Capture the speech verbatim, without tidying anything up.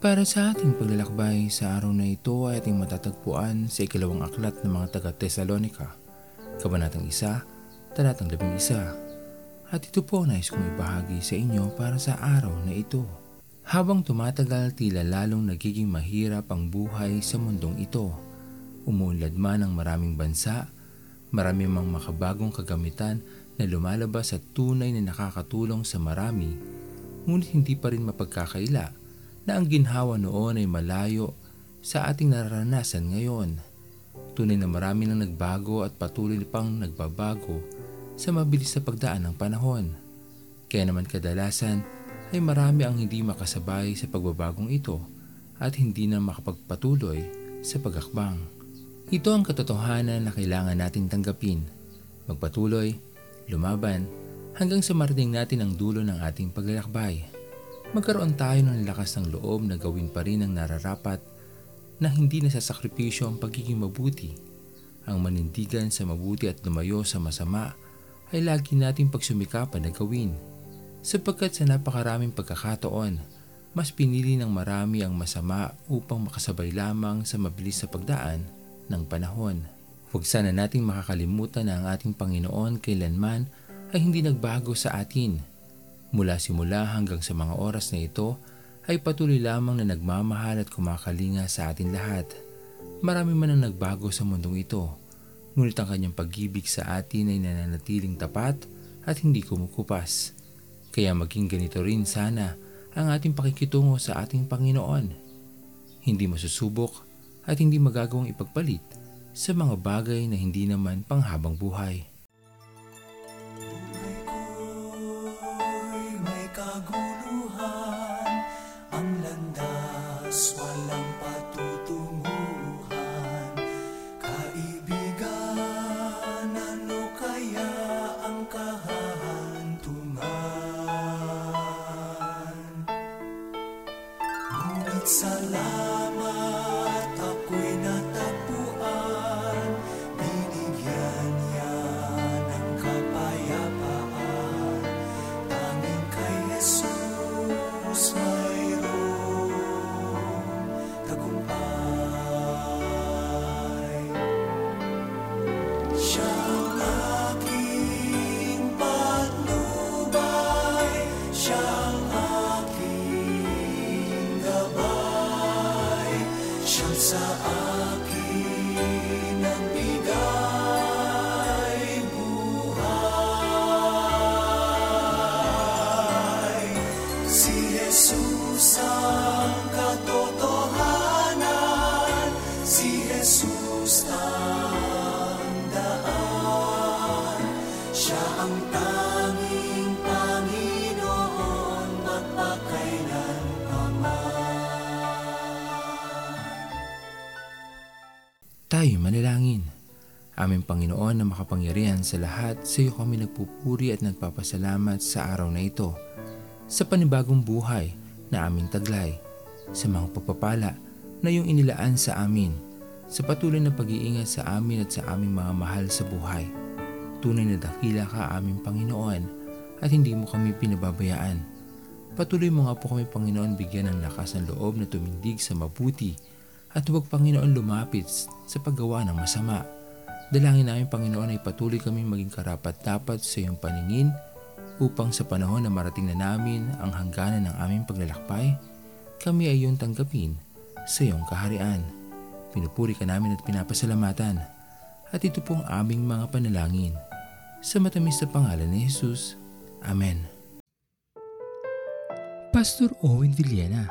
Para sa ating paglalakbay sa araw na ito ay ating matatagpuan sa ikalawang aklat ng mga taga-Tesalonica, Kabanatang one, Talatang eleven. At ito po nais kong ibahagi sa inyo para sa araw na ito. Habang tumatagal, tila lalong nagiging mahirap ang buhay sa mundong ito. Umuunlad man ang maraming bansa, marami mang makabagong kagamitan na lumalabas at tunay na nakakatulong sa marami, ngunit hindi pa rin mapagkakaila na ang ginhawa noon ay malayo sa ating naranasan ngayon. Tunay na marami nang nagbago at patuloy pang nagbabago sa mabilis na pagdaan ng panahon. Kaya naman kadalasan ay marami ang hindi makasabay sa pagbabagong ito at hindi na makapagpatuloy sa pagakbang. Ito ang katotohanan na kailangan nating tanggapin, magpatuloy, lumaban, hanggang sa marating natin ang dulo ng ating paglalakbay. Magkaroon tayo ng lakas ng loob na gawin pa rin ang nararapat, na hindi nasasakripisyo ang pagiging mabuti. Ang manindigan sa mabuti at lumayo sa masama ay lagi nating pagsumikapan na gawin. Sapagkat sa napakaraming pagkakataon, mas pinili ng marami ang masama upang makasabay lamang sa mabilis sa pagdaan ng panahon. Huwag sana nating makakalimutan na ang ating Panginoon kailanman ay hindi nagbago sa atin. Mula simula hanggang sa mga oras na ito ay patuloy lamang na nagmamahal at kumakalinga sa atin lahat. Marami man ang nagbago sa mundong ito, ngunit ang kanyang pag-ibig sa atin ay nananatiling tapat at hindi kumukupas. Kaya maging ganito rin sana ang ating pakikitungo sa ating Panginoon. Hindi masusubok at hindi magagawang ipagpalit sa mga bagay na hindi naman panghabang buhay. Salamat, ako'y natagpuan, binigyan niya ng kapayapaan, tanging kay Jesus mayroong tagumpay. Siya ang aking patnubay, siya ang sa akin nagbigay buhay. Si Jesus ang katotohanan, si Jesus ang daan, siya ang tanging Panginoon magpakailan. Tayo manalangin. Aming Panginoon na makapangyarihan sa lahat, sa iyo kami nagpupuri at nagpapasalamat sa araw na ito, sa panibagong buhay na aming taglay, sa mga pagpapala na iyong inilaan sa amin, sa patuloy na pag-iingat sa amin at sa aming mga mahal sa buhay. Tunay na dakila ka aming Panginoon at hindi mo kami pinababayaan. Patuloy mo nga po kami Panginoon bigyan ng lakas ng loob na tumindig sa mabuti, at huwag Panginoon lumapit sa paggawa ng masama. Dalangin namin Panginoon ay patuloy kami maging karapat-dapat sa iyong paningin upang sa panahon na marating na namin ang hangganan ng aming paglalakbay, kami ay iyong tanggapin sa iyong kaharian. Pinupuri ka namin at pinapasalamatan. At ito pong aming mga panalangin. Sa matamis na pangalan ni Jesus. Amen. Pastor Owen Villena.